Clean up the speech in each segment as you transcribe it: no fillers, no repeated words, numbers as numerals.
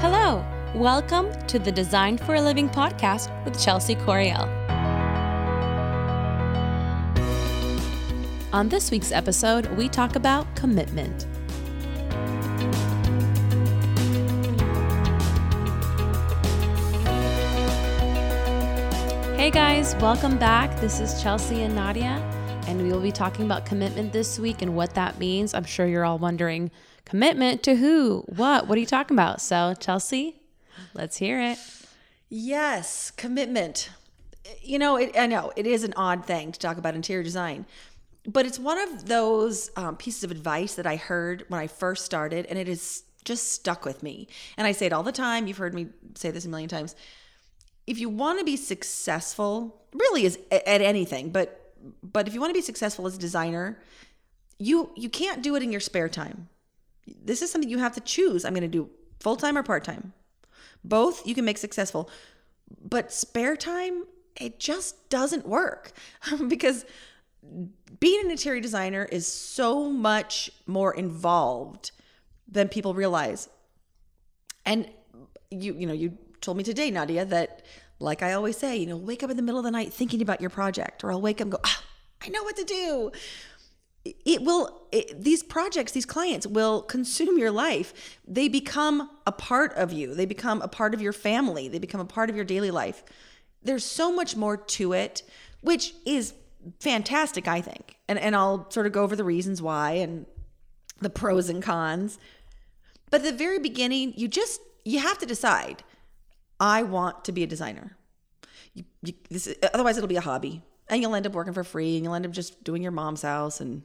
Hello, welcome to the Designed for a Living podcast with Chelsea Corriale. On this week's episode, we talk about commitment. Hey guys, welcome back. This is Chelsea and Nadia, and we will be talking about commitment this week and what that means. I'm sure you're all wondering, commitment to who? What? What are you talking about? So, Chelsea, let's hear it. Yes, commitment. You know, I know it is an odd thing to talk about interior design, but it's one of those pieces of advice that I heard when I first started, and it is just stuck with me. And I say it all the time. You've heard me say this a million times. If you want to be successful, really is at anything, but if you want to be successful as a designer, you can't do it in your spare time. This is something you have to choose. I'm going to do full-time or part-time. Both you can make successful, but spare time, it just doesn't work because being an interior designer is so much more involved than people realize. And you told me today, Nadia, that like I always say, wake up in the middle of the night thinking about your project, or I'll wake up and go, I know what to do. These projects, these clients will consume your life. They become a part of you. They become a part of your family. They become a part of your daily life. There's so much more to it, which is fantastic, I think. And I'll sort of go over the reasons why and the pros and cons. But at the very beginning, you have to decide, I want to be a designer. Otherwise it'll be a hobby. And you'll end up working for free, and you'll end up just doing your mom's house. And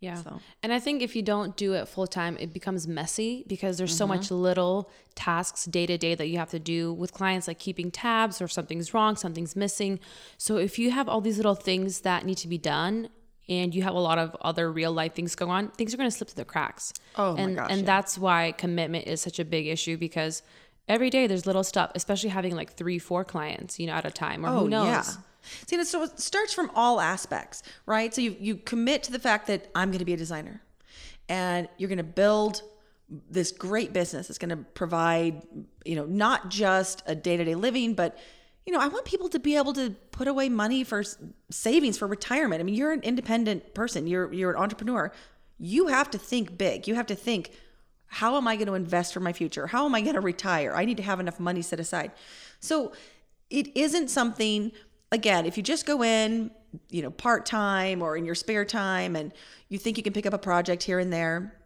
yeah. So. And I think if you don't do it full time, it becomes messy because there's so much little tasks day to day that you have to do with clients, like keeping tabs or something's wrong, something's missing. So if you have all these little things that need to be done and you have a lot of other real life things going on, things are going to slip through the cracks. Oh my gosh, that's why commitment is such a big issue, because every day there's little stuff, especially having like 3-4 clients, at a time, or who knows. Yeah. See, so it starts from all aspects, right? So you commit to the fact that I'm going to be a designer, and you're going to build this great business that's going to provide, not just a day-to-day living, but, I want people to be able to put away money for savings for retirement. I mean, you're an independent person. You're an entrepreneur. You have to think big. You have to think, how am I going to invest for my future? How am I going to retire? I need to have enough money set aside. So it isn't something... Again, if you just go in, part-time or in your spare time, and you think you can pick up a project here and there,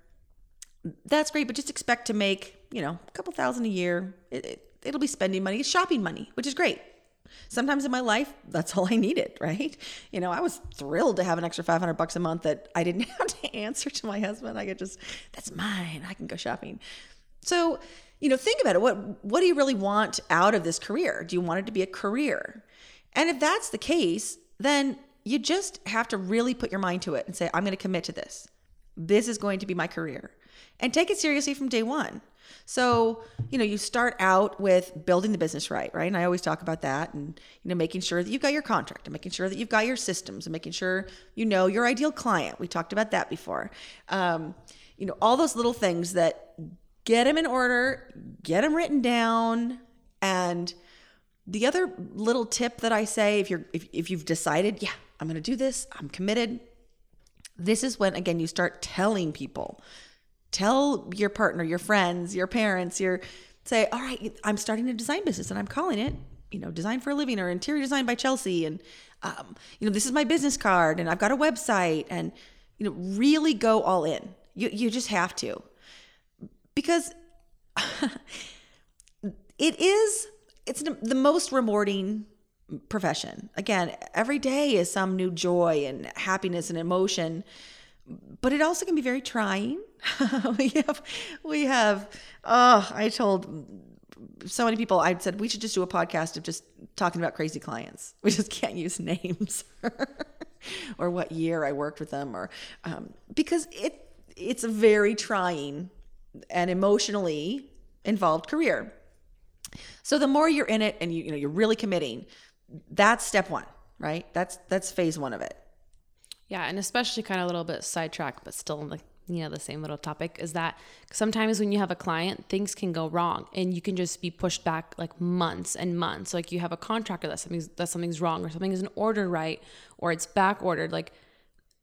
that's great, but just expect to make, a couple thousand a year. It'll be spending money, shopping money, which is great. Sometimes in my life, that's all I needed, right? I was thrilled to have an extra $500 a month that I didn't have to answer to my husband. I could just, that's mine. I can go shopping. So, think about it. What do you really want out of this career? Do you want it to be a career? And if that's the case, then you just have to really put your mind to it and say, I'm going to commit to this. This is going to be my career. And take it seriously from day one. So, you start out with building the business right? And I always talk about that, and, making sure that you've got your contract, and making sure that you've got your systems, and making sure you know your ideal client. We talked about that before. All those little things that get them in order, get them written down, and... The other little tip that I say, if you've decided, yeah, I'm going to do this, I'm committed, this is when, again, you start telling people. Tell your partner, your friends, your parents, say, all right, I'm starting a design business, and I'm calling it, Designed for a Living, or Interior Design by Chelsea, and, this is my business card, and I've got a website, and, really go all in. You just have to, because it's the most rewarding profession. Again, every day is some new joy and happiness and emotion, but it also can be very trying. I told so many people, I said, we should just do a podcast of just talking about crazy clients. We just can't use names or what year I worked with them, or because it's a very trying and emotionally involved career. So the more you're in it and you're really committing, that's step one, right? That's phase one of it. Yeah. And especially kind of a little bit sidetracked, but still in the you know, the same little topic is that sometimes when you have a client, things can go wrong and you can just be pushed back like months and months. Like you have a contractor that something's wrong or something isn't ordered right, or it's back ordered. Like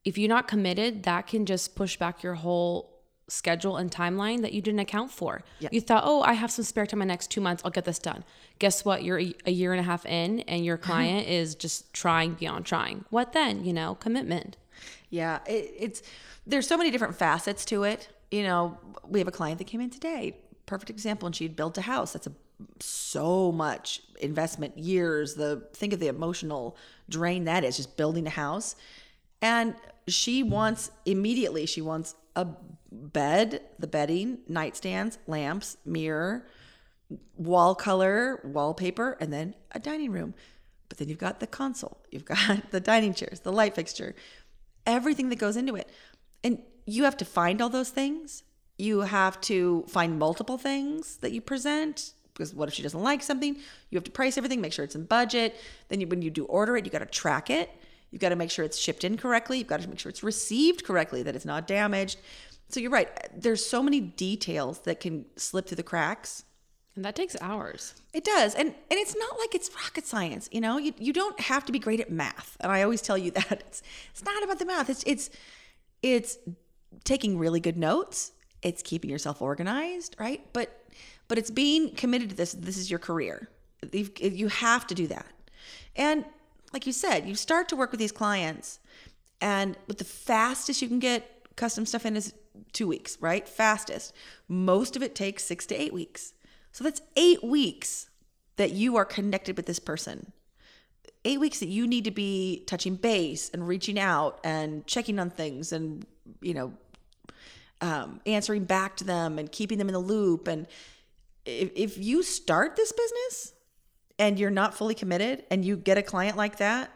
if you're not committed, that can just push back your whole schedule and timeline that you didn't account for. Yeah. You thought, oh, I have some spare time in the next 2 months. I'll get this done. Guess what? You're a year and a half in and your client is just trying beyond trying. What then? You know, commitment. Yeah. There's so many different facets to it. You know, we have a client that came in today, perfect example. And she'd built a house. That's so much investment, years, think of the emotional drain that is just building a house. And she wants a bed, the bedding, nightstands, lamps, mirror, wall color, wallpaper, and then a dining room. But then you've got the console, you've got the dining chairs, the light fixture, everything that goes into it. And you have to find all those things. You have to find multiple things that you present, because what if she doesn't like something? You have to price everything, make sure it's in budget. Then when you do order it, you got to track it. You've got to make sure it's shipped in correctly. You've got to make sure it's received correctly, that it's not damaged. So you're right. There's so many details that can slip through the cracks. And that takes hours. It does. And it's not like it's rocket science. You know, you don't have to be great at math. And I always tell you that it's not about the math. It's taking really good notes. It's keeping yourself organized, right? But it's being committed to this. This is your career. You have to do that. And like you said, you start to work with these clients, and with the fastest you can get custom stuff in is 2 weeks, right? Fastest. Most of it takes 6 to 8 weeks. So that's 8 weeks that you are connected with this person. 8 weeks that you need to be touching base and reaching out and checking on things and, you know, answering back to them and keeping them in the loop. And if you start this business and you're not fully committed and you get a client like that,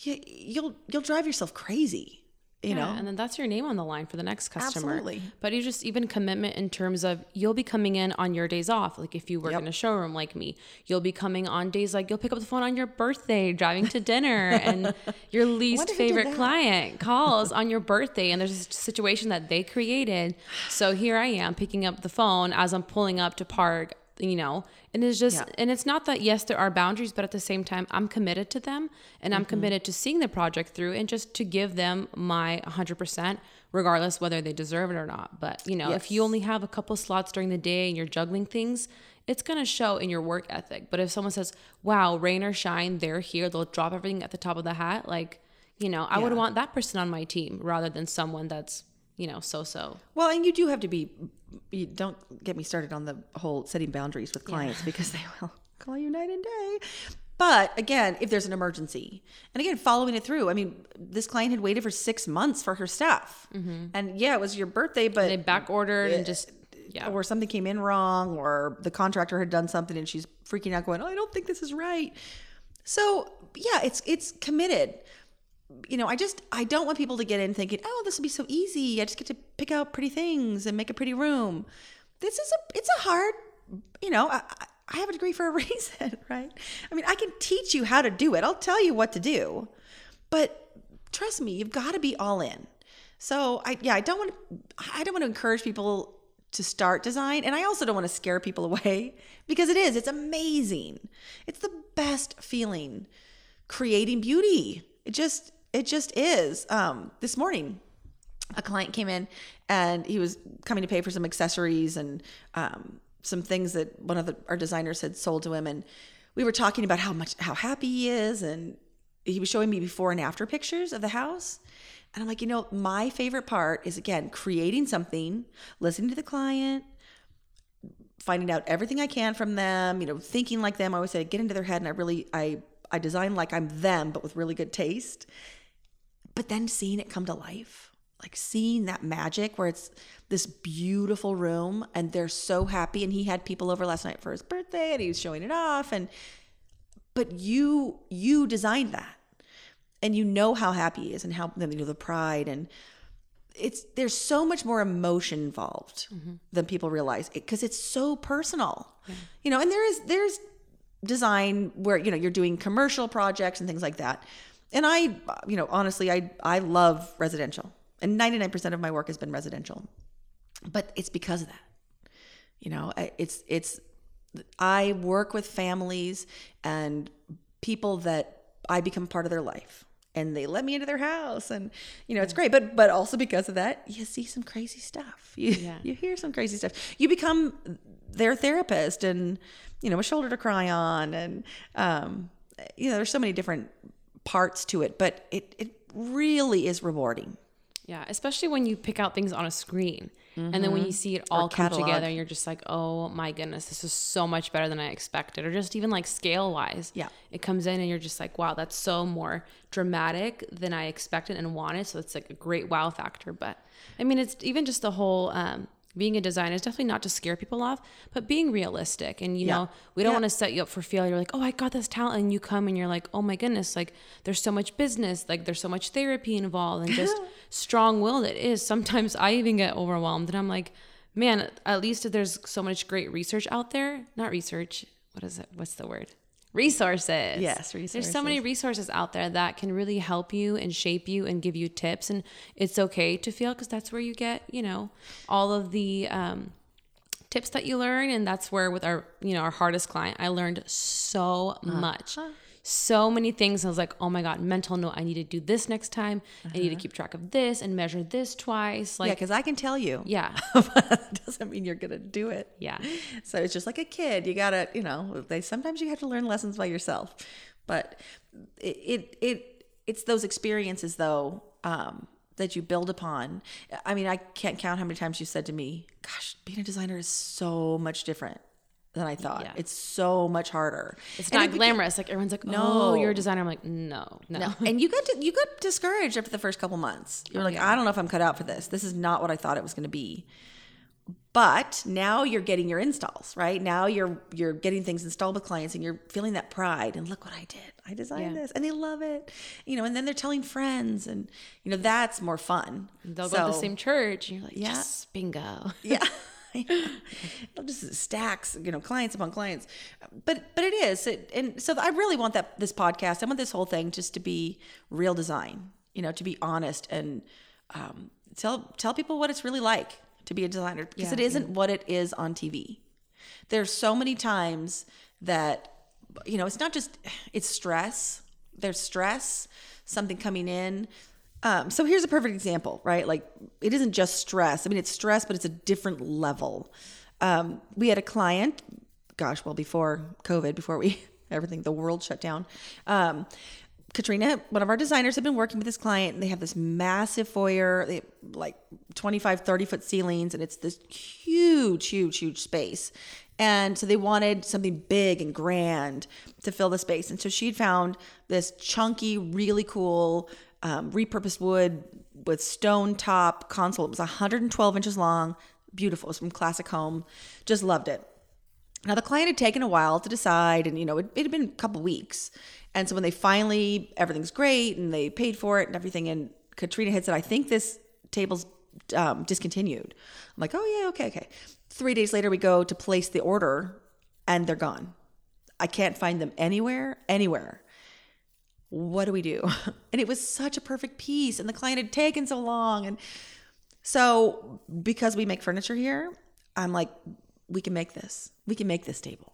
you'll drive yourself crazy, you know? And then that's your name on the line for the next customer. Absolutely. But you just, even commitment in terms of you'll be coming in on your days off. Like if you work in a showroom like me, you'll be coming on days like you'll pick up the phone on your birthday, driving to dinner, and your least favorite client calls on your birthday. And there's a situation that they created. So here I am picking up the phone as I'm pulling up to park, you know, and it's just, and it's not that, yes, there are boundaries, but at the same time, I'm committed to them and I'm committed to seeing the project through and just to give them my 100%, regardless whether they deserve it or not. But you know, if you only have a couple slots during the day and you're juggling things, it's going to show in your work ethic. But if someone says, wow, rain or shine, they're here, they'll drop everything at the top of the hat. Like, you know, I would want that person on my team rather than someone that's, you know, so. Well, and you do have to be, you don't get me started on the whole setting boundaries with clients because they will call you night and day. But again, if there's an emergency, and again, following it through, I mean, this client had waited for 6 months for her stuff and it was your birthday, but and they back ordered and just, or something came in wrong, or the contractor had done something and she's freaking out going, oh, I don't think this is right. So it's committed. You know, I don't want people to get in thinking, oh, this will be so easy. I just get to pick out pretty things and make a pretty room. It's a hard, you know, I have a degree for a reason, right? I mean, I can teach you how to do it. I'll tell you what to do, but trust me, you've got to be all in. So I don't want to encourage people to start design. And I also don't want to scare people away because it's amazing. It's the best feeling, creating beauty. It just is. This morning, a client came in and he was coming to pay for some accessories and some things that one of our designers had sold to him. And we were talking about how happy he is. And he was showing me before and after pictures of the house. And I'm like, you know, my favorite part is, again, creating something, listening to the client, finding out everything I can from them, you know, thinking like them. I always say, get into their head. And I design like I'm them, but with really good taste. But then seeing it come to life, like seeing that magic where it's this beautiful room and they're so happy. And he had people over last night for his birthday and he was showing it off. But you designed that and you know how happy he is and how, you know, the pride, and there's so much more emotion involved than people realize because it's so personal, you know, and there's design where, you know, you're doing commercial projects and things like that. And I, you know, honestly, I love residential And 99% of my work has been residential. But it's because of that. You know, it's I work with families and people that I become part of their life. And they let me into their house, and you know it's great. But also because of that, you see some crazy stuff. You hear some crazy stuff. You become their therapist, and you know a shoulder to cry on, and you know there's so many different parts to it. But it really is rewarding. Yeah, especially when you pick out things on a screen, and then when you see it all come together, and you're just like, oh my goodness, this is so much better than I expected. Or just even like scale wise, it comes in and you're just like, wow, that's so more dramatic than I expected and wanted. So it's like a great wow factor. But I mean, it's even just the whole being a designer is definitely not to scare people off, but being realistic. And, you know, we don't want to set you up for failure. Like, oh, I got this talent. And you come and you're like, oh my goodness, like there's so much business, like there's so much therapy involved, and just strong-willed it is. Sometimes I even get overwhelmed and I'm like, man, at least there's so much great research out there. Not research. What is it? What's the word? Resources. Yes, resources. There's so many resources out there that can really help you and shape you and give you tips. And it's okay to fail because that's where you get, you know, all of the tips that you learn. And that's where with our, you know, our hardest client, I learned so much. So many things. I was like, oh my God, mental note. I need to do this next time. I need to keep track of this and measure this twice. Like, yeah, because I can tell you. Yeah. But it doesn't mean you're going to do it. Yeah. So it's just like a kid. You got to, you know, sometimes you have to learn lessons by yourself. But it's those experiences though, that you build upon. I mean, I can't count how many times you said to me, gosh, being a designer is so much different than I thought. Yeah. It's so much harder. It's not glamorous. Like everyone's like, no, you're a designer. I'm like, no. And you got discouraged after the first couple months. You're like, I don't know if I'm cut out for this. This is not what I thought it was going to be. But now you're getting your installs, right? Now you're getting things installed with clients and you're feeling that pride. And look what I did. I designed this and they love it. You know, and then they're telling friends and, you know, that's more fun. They'll go to the same church. And you're like, yes, bingo. Yeah. Just stacks, you know, clients upon clients, but it is. And so I really want this podcast, I want this whole thing just to be real design, you know, to be honest and, tell people what it's really like to be a designer, because it isn't what it is on TV. There's so many times that, you know, it's stress. There's stress, something coming in. So here's a perfect example, right? Like it isn't just stress. I mean, it's stress, but it's a different level. We had a client, gosh, well, before COVID, the world shut down. Katrina, one of our designers, had been working with this client, and they have this massive foyer, they have like 25, 30-foot ceilings, and it's this huge, huge, huge space. And so they wanted something big and grand to fill the space. And so she'd found this chunky, really cool, repurposed wood with stone top console. It was 112 inches long. Beautiful. It was from Classic Home. Just loved it. Now the client had taken a while to decide, and you know, it had been a couple weeks. And so when they finally, everything's great and they paid for it and everything. And Katrina had said, I think this table's discontinued. I'm like, oh yeah. Okay. 3 days later we go to place the order and they're gone. I can't find them anywhere. What do we do? And it was such a perfect piece, and the client had taken so long. And so because we make furniture here, I'm like, we can make this table.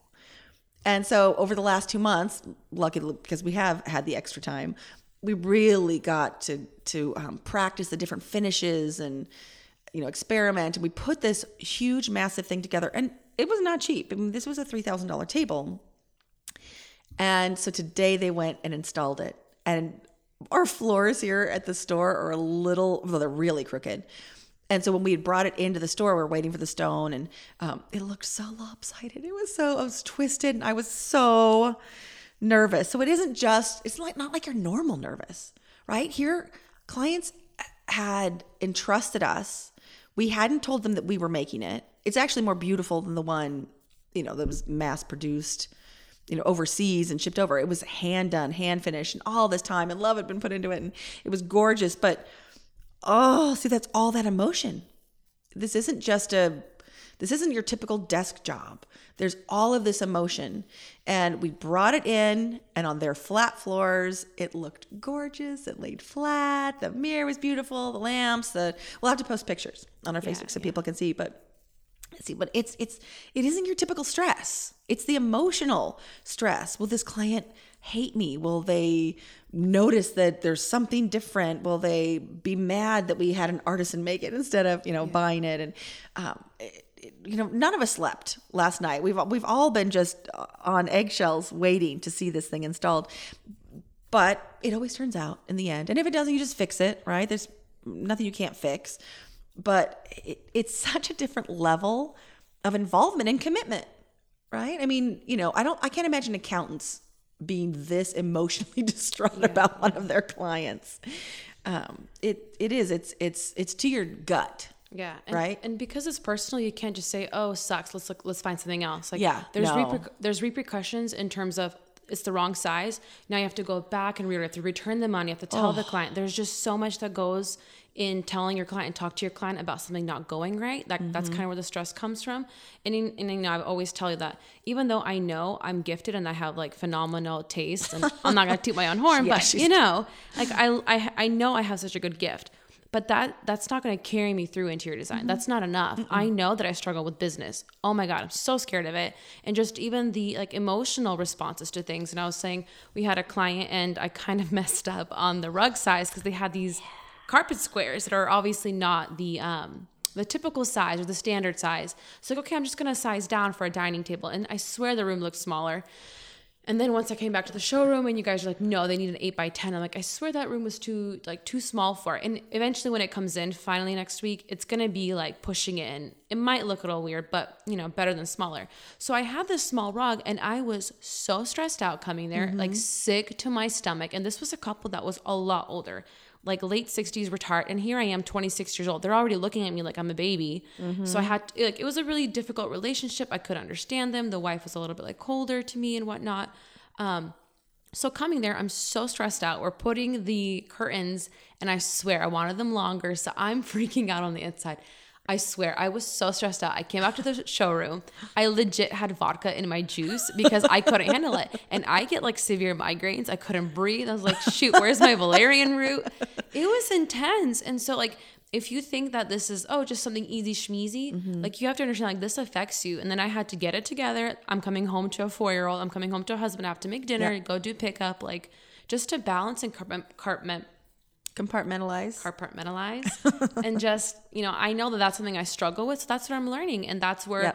And so over the last 2 months, luckily because we have had the extra time, we really got to practice the different finishes and, you know, experiment. And we put this huge, massive thing together, and it was not cheap. I mean, this was a $3,000 table. And so today they went and installed it. And our floors here at the store are they're really crooked. And so when we had brought it into the store, we were waiting for the stone, and it looked so lopsided. I was twisted, and I was so nervous. So it's like not like you're normal nervous, right? Here, clients had entrusted us. We hadn't told them that we were making it. It's actually more beautiful than the one, you know, that was mass produced, you know, overseas and shipped over. It was hand done, hand finished, and all this time and love had been put into it, and it was gorgeous. But, oh, see, that's all that emotion. This isn't just a This isn't your typical desk job. There's all of this emotion. And we brought it in, and on their flat floors, it looked gorgeous. It laid flat. The mirror was beautiful. The lamps. We'll have to post pictures on our Facebook so people can see. But it isn't your typical stress. It's the emotional stress. Will this client hate me? Will they notice that there's something different? Will they be mad that we had an artisan make it instead of buying it? And none of us slept last night. We've all been just on eggshells waiting to see this thing installed. But it always turns out in the end. And if it doesn't, you just fix it, right? There's nothing you can't fix. But it's such a different level of involvement and commitment, right? I mean, I can't imagine accountants being this emotionally distraught about one of their clients. It's to your gut. Yeah. And, right. And because it's personal, you can't just say, "Oh, sucks. Let's find something else." There's repercussions in terms of it's the wrong size. Now you have to go back and you have to return the money. You have to tell the client. There's just so much that goes in telling your client and talk to your client about something not going right. That's kind of where the stress comes from. And I always tell you that even though I know I'm gifted and I have phenomenal taste, and I'm not going to toot my own horn, I know I have such a good gift, but that's not going to carry me through interior design. Mm-hmm. That's not enough. Mm-hmm. I know that I struggle with business. Oh my God, I'm so scared of it. And just even the emotional responses to things. And I was saying we had a client and I kind of messed up on the rug size because they had these carpet squares that are obviously not the typical size or the standard size. So like, okay, I'm just going to size down for a dining table. And I swear the room looked smaller. And then once I came back to the showroom and you guys are like, no, they need an 8x10. I'm like, I swear that room was too small for it. And eventually when it comes in, finally next week, it's going to be pushing it in. It might look a little weird, but better than smaller. So I had this small rug and I was so stressed out coming there, sick to my stomach. And this was a couple that was a lot older, late 60s retired. And here I am, 26 years old. They're already looking at me like I'm a baby. Mm-hmm. So I had to, it was a really difficult relationship. I could understand them. The wife was a little bit colder to me and whatnot. So coming there, I'm so stressed out. We're putting the curtains and I swear I wanted them longer. So I'm freaking out on the inside. I swear, I was so stressed out. I came back to the showroom. I legit had vodka in my juice because I couldn't handle it. And I get severe migraines. I couldn't breathe. I was like, shoot, where's my valerian root? It was intense. And so if you think that this is, just something easy schmeezy, you have to understand, this affects you. And then I had to get it together. I'm coming home to a 4-year-old. I'm coming home to a husband. I have to make dinner, go do pickup, just to balance and compartmentalize and just I know that's something I struggle with, so that's what I'm learning. And that's where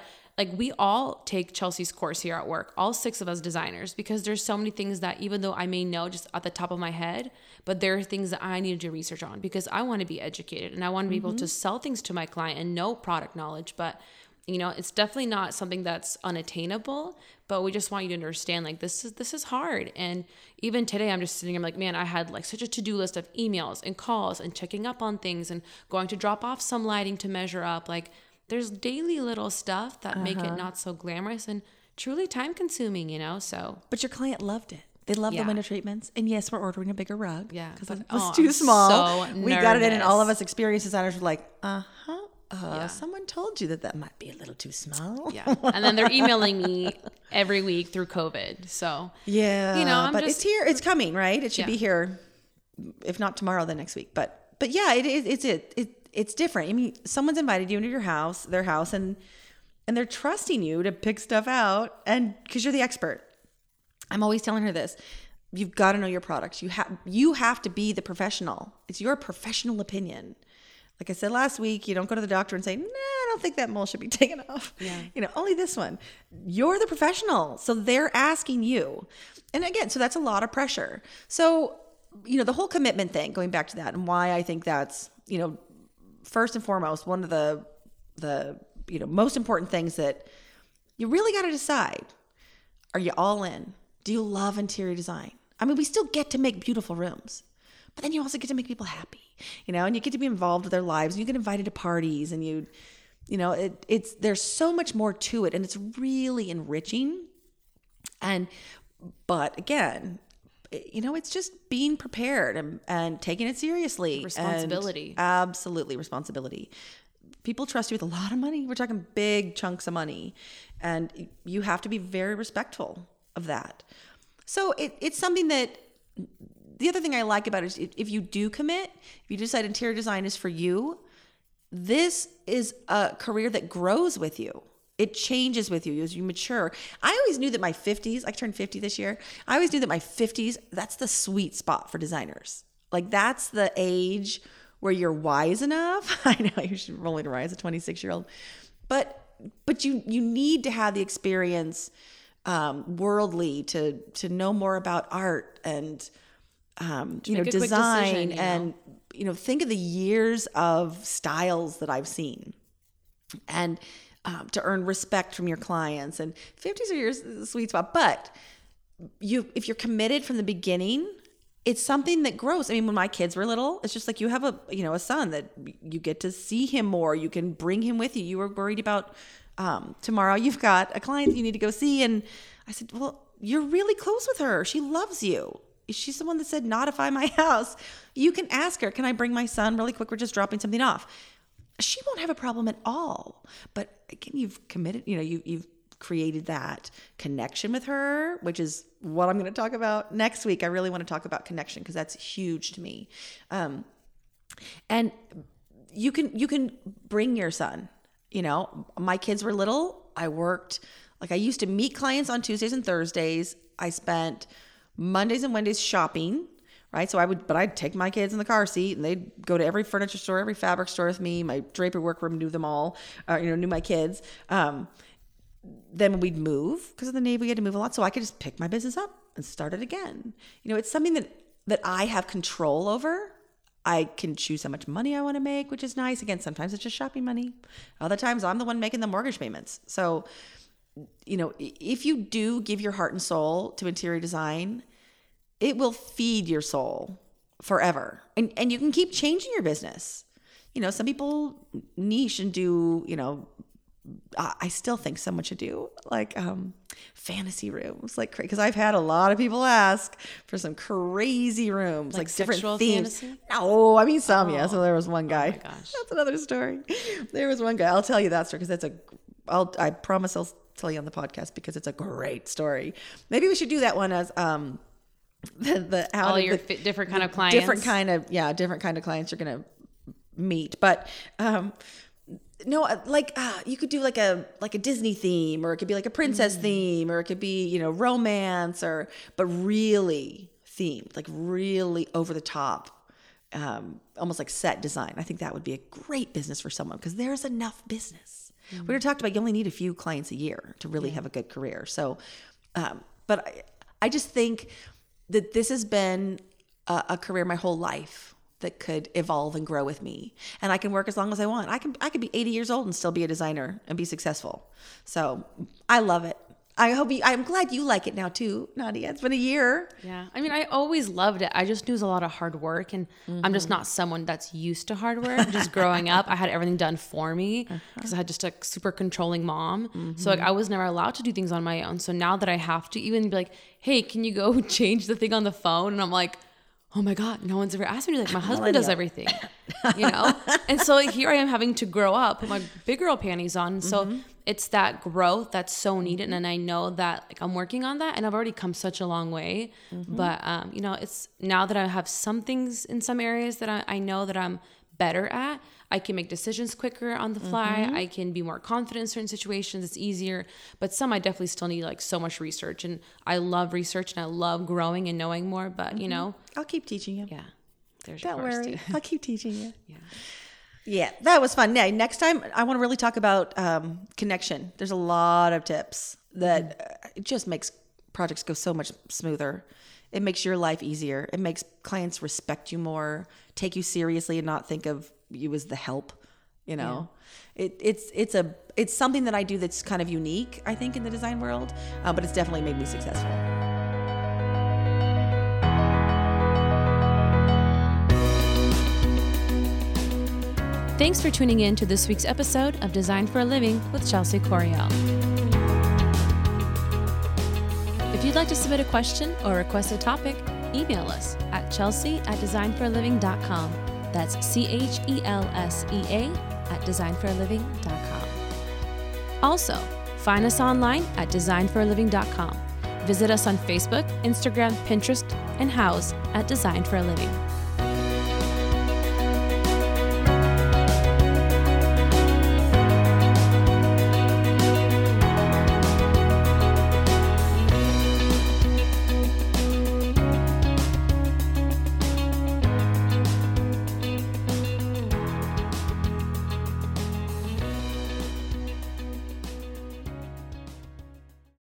we all take Chelsea's course here at work, all 6 of us designers, because there's so many things that even though I may know just at the top of my head, but there are things that I need to do research on because I want to be educated and I want to be able to sell things to my client and know product knowledge. But it's definitely not something that's unattainable, but we just want you to understand, this is hard. And even today, I'm just sitting here, I'm like, man, I had such a to-do list of emails and calls and checking up on things and going to drop off some lighting to measure up. There's daily little stuff that make it not so glamorous and truly time-consuming, so. But your client loved it. They love the window treatments. And yes, we're ordering a bigger rug. Yeah. Because it was too small. So we got it in, and all of us experienced designers were like, someone told you that might be a little too small. Yeah. And then they're emailing me every week through COVID. So, yeah, it's here, it's coming, right? It should be here. If not tomorrow, then next week. But yeah, it's different. I mean, someone's invited you into your house, their house, and they're trusting you to pick stuff out. And cause you're the expert. I'm always telling her this. You've got to know your products. You have to be the professional. It's your professional opinion. Like I said last week, you don't go to the doctor and say, "No, I don't think that mole should be taken off." Yeah. Only this one. You're the professional, so they're asking you. And again, so that's a lot of pressure. So, the whole commitment thing, going back to that, and why I think that's, first and foremost, one of the most important things that you really got to decide. Are you all in? Do you love interior design? I mean, we still get to make beautiful rooms, but then you also get to make people happy. And you get to be involved with their lives, and you get invited to parties, and there's so much more to it, and it's really enriching. But again, it's just being prepared and taking it seriously. Responsibility. Absolutely, responsibility. people trust you with a lot of money. We're talking big chunks of money, and you have to be very respectful of that. So it's something that, the other thing I like about it is if you do commit, if you decide interior design is for you, this is a career that grows with you. It changes with you as you mature. I always knew that my 50s, I turned 50 this year. I always knew that my 50s, that's the sweet spot for designers. Like, that's the age where you're wise enough. I know you should roll your eyes as a 26-year-old, but you need to have the experience worldly to know more about art and design decision, and think of the years of styles that I've seen, and to earn respect from your clients. And 50s are your sweet spot, but if you're committed from the beginning, it's something that grows. I mean, when my kids were little, it's just like you have a son that you get to see him more. You can bring him with you. You were worried about tomorrow you've got a client you need to go see, and I said, well, you're really close with her. She loves you. She's the one that said, "Notify my house." You can ask her, "Can I bring my son really quick? We're just dropping something off." She won't have a problem at all. But again, you've committed. You've created that connection with her, which is what I'm going to talk about next week. I really want to talk about connection because that's huge to me. And you can bring your son. My kids were little. I worked, like, I used to meet clients on Tuesdays and Thursdays. I spent Mondays and Wednesdays shopping, right? So I'd take my kids in the car seat, and they'd go to every furniture store, every fabric store with me. My drapery workroom knew them all, knew my kids. Then we'd move, because of the Navy, we had to move a lot. So I could just pick my business up and start it again. It's something that I have control over. I can choose how much money I want to make, which is nice. Again, sometimes it's just shopping money. Other times I'm the one making the mortgage payments. So, if you do give your heart and soul to interior design, it will feed your soul forever. And you can keep changing your business. Some people niche and do, I still think someone should do like fantasy rooms, like, because I've had a lot of people ask for some crazy rooms, like different themes. Fantasy? No, I mean some, yeah. So there was one guy. Oh my gosh, that's another story. There was one guy. I'll tell you that story because I promise I'll tell you on the podcast because it's a great story. Maybe we should do that one as different kind of clients, different kind of clients you're gonna meet, but. You could do like a Disney theme, or it could be like a princess theme, or it could be, romance, but really themed, like really over the top, almost like set design. I think that would be a great business for someone because there's enough business. Mm-hmm. We were talking about you only need a few clients a year to really have a good career. So, but I just think that this has been a career my whole life that could evolve and grow with me, and I can work as long as I want. I could be 80 years old and still be a designer and be successful. So I love it. I'm glad you like it now too, Nadia. It's been a year. Yeah. I mean, I always loved it. I just knew it was a lot of hard work, and I'm just not someone that's used to hard work. Just growing up, I had everything done for me because I had just a super controlling mom. Mm-hmm. So I was never allowed to do things on my own. So now that I have to even be like, "Hey, can you go change the thing on the phone?" And I'm like, oh my God, no one's ever asked me to, like, my husband does everything, And so here I am having to grow up, put my big girl panties on. So it's that growth that's so needed. And I know that, like, I'm working on that, and I've already come such a long way, but it's now that I have some things in some areas that I know that I'm better at, I can make decisions quicker on the fly. I can be more confident in certain situations. It's easier, but some I definitely still need, like, so much research, and I love research, and I love growing and knowing more, but I'll keep teaching you. Yeah. There's your course. Don't worry. I'll keep teaching you. Yeah. Yeah. That was fun. Yeah. Next time I want to really talk about, connection. There's a lot of tips that it just makes projects go so much smoother. It makes your life easier. It makes clients respect you more, take you seriously, and not think of you as the help, It's something that I do that's kind of unique, I think, in the design world, but it's definitely made me successful. Thanks for tuning in to this week's episode of Designed for a Living with Chelsea Corriale. If you'd like to submit a question or request a topic, email us at chelsea@designforaliving.com. That's CHELSEA at designforaliving.com. Also, find us online at designforaliving.com. Visit us on Facebook, Instagram, Pinterest, and Houzz at Designed for a Living.